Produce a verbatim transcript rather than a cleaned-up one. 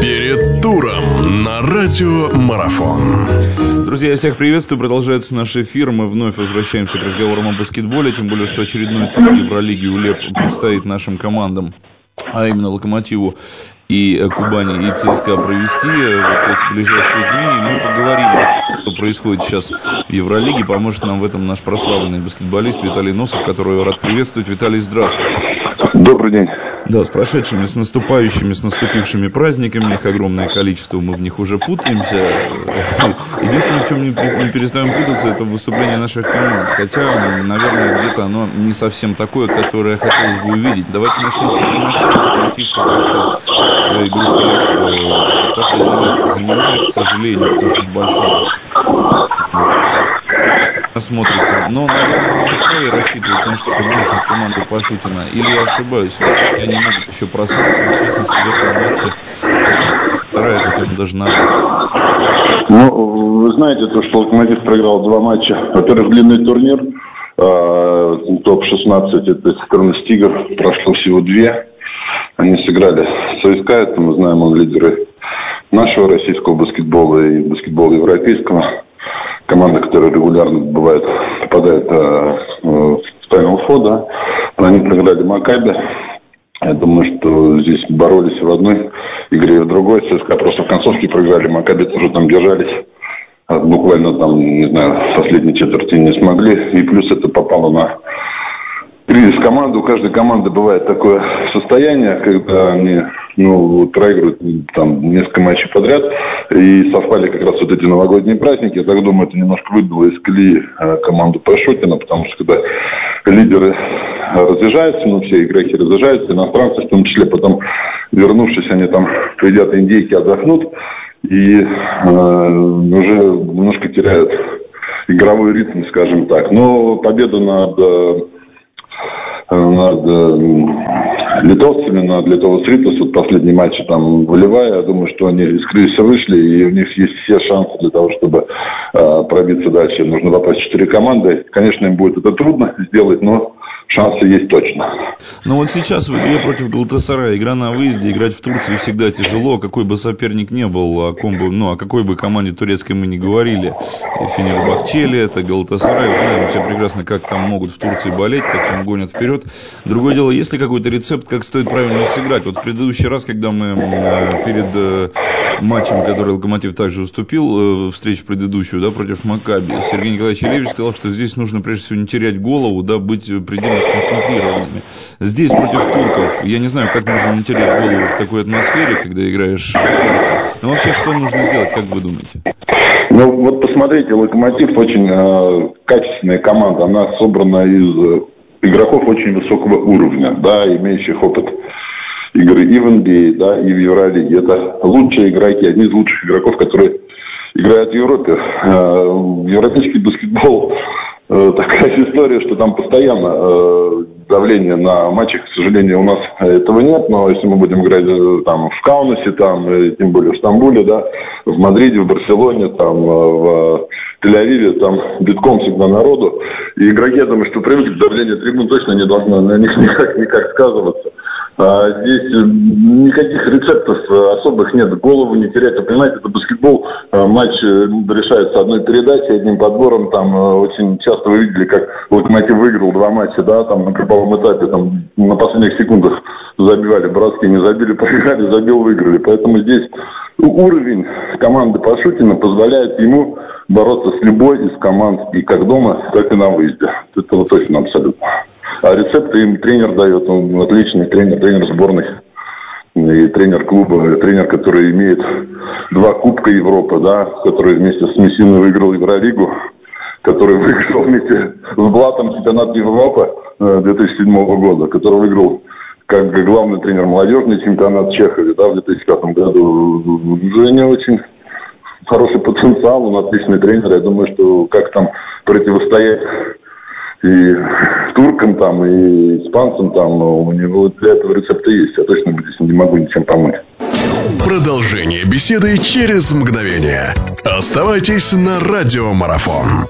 Перед туром на радио Марафон. Друзья, я всех приветствую. Продолжается наш эфир. Мы вновь возвращаемся к разговорам о баскетболе. Тем более, что очередной тур Евролиги УЛЕБ предстоит нашим командам, а именно Локомотиву и Кубани, и ЦСКА провести вот эти ближайшие дни. И мы поговорим, что происходит сейчас в Евролиге. Поможет нам в этом наш прославленный баскетболист Виталий Носов, которого я рад приветствовать. Виталий, здравствуйте. Добрый день. Да, с прошедшими, с наступающими, с наступившими праздниками. Их огромное количество, мы в них уже путаемся. Единственное, в чем не перестаем путаться, это выступление наших команд. Хотя, наверное, где-то оно не совсем такое, которое хотелось бы увидеть. Давайте начнем с Локомотив, потому что своей группы э, последнее место занимает, к сожалению, потому что большой вот. Смотрится. Но, наверное, никто и рассчитывает на что-то больше от команды Пашутина. Или я ошибаюсь, все-таки они могут еще проснуться, в частности, в этом матче вторая, хотя бы даже на... Ну, вы знаете, то, что Локомотив проиграл два матча. Во-первых, длинный турнир, э, топ шестнадцать, это четырнадцать игр, прошло всего две. Они сыграли ЦСКА, это мы знаем, он лидеры нашего российского баскетбола и баскетбола европейского. Команда, которая регулярно бывает, попадает э, в финал, да. Они сыграли Маккаби. Я думаю, что здесь боролись в одной игре и в другой. ЦСКА просто в концовке проиграли, Маккаби тоже там держались. Буквально там, не знаю, в последней четверти не смогли. И плюс это попало на... кризис команды. У каждой команды бывает такое состояние, когда они ну, проигрывают там несколько матчей подряд, и совпали как раз вот эти новогодние праздники. Я так думаю, это немножко выбило из колеи команду Пашутина, потому что когда лидеры разъезжаются, ну все игроки разъезжаются, иностранцы в том числе, потом вернувшись, они там придят индейки, отдохнут и э, уже немножко теряют игровой ритм, скажем так. Но победа над... над литовцами, над Литово-Сритус, вот последний матч там волевая, я думаю, что они из кризиса вышли, и у них есть все шансы для того, чтобы э, пробиться дальше. Нужно попасть четыре команды. Конечно, им будет это трудно сделать, но шансы есть точно. Ну вот сейчас в игре против Галатасарая, игра на выезде, играть в Турции всегда тяжело, какой бы соперник ни был, о ком бы, ну о какой бы команде турецкой мы ни говорили, Фенербахче ли это, Галатасарай, знаем все прекрасно, как там могут в Турции болеть, как там гонят вперед. Другое дело, есть ли какой-то рецепт, как стоит правильно сыграть? Вот в предыдущий раз, когда мы перед матчем, который Локомотив также уступил, встречу предыдущую, да, против Маккаби, Сергей Николаевич Елевич сказал, что здесь нужно прежде всего не терять голову, да, быть предельно сконцентрированными. Здесь против турков, я не знаю, как можно не терять голову в такой атмосфере, когда играешь в Турции. Но вообще, что нужно сделать, как вы думаете? Ну, вот посмотрите, Локомотив очень э, качественная команда. Она собрана из игроков очень высокого уровня, да, имеющих опыт игры и в эн би эй, да, и в Евролиге. Это лучшие игроки, одни из лучших игроков, которые играют в Европе. Э, европейский баскетбол такая история, что там постоянно э, давление на матчах, к сожалению, у нас этого нет, но если мы будем играть там в Каунасе, там, и, тем более в Стамбуле, да, в Мадриде, в Барселоне, там, в Тель-Авиве, там битком всегда народу, и игроки, я думаю, что привыкли к давлению трибун, точно не должно на них никак, никак сказываться. А здесь никаких рецептов особых нет, голову не терять. Вы понимаете, это баскетбол, матч решается одной передачей, одним подбором. Там очень часто вы видели, как Локомотив выиграл два матча, да, там на групповом этапе, там на последних секундах забивали броски, не забили, проиграли, забил, выиграли. Поэтому здесь уровень команды Пашутина позволяет ему бороться с любой из команд и как дома, так и на выезде. Это вот точно абсолютно. А рецепты им тренер дает, он отличный тренер, тренер сборных, и тренер клуба, и тренер, который имеет два Кубка Европы, да, который вместе с Мессиной выиграл Евролигу, который выиграл вместе с Блатом чемпионат Европы две тысячи седьмого года, который выиграл как главный тренер молодежный чемпионат Чехии, да, в две тысячи пятом году. Уже не очень хороший потенциал, он отличный тренер, я думаю, что как там противостоять и туркам там, и испанцам там, у него для этого рецепта есть. Я точно здесь не могу ничем помочь. Продолжение беседы через мгновение. Оставайтесь на радиомарафон.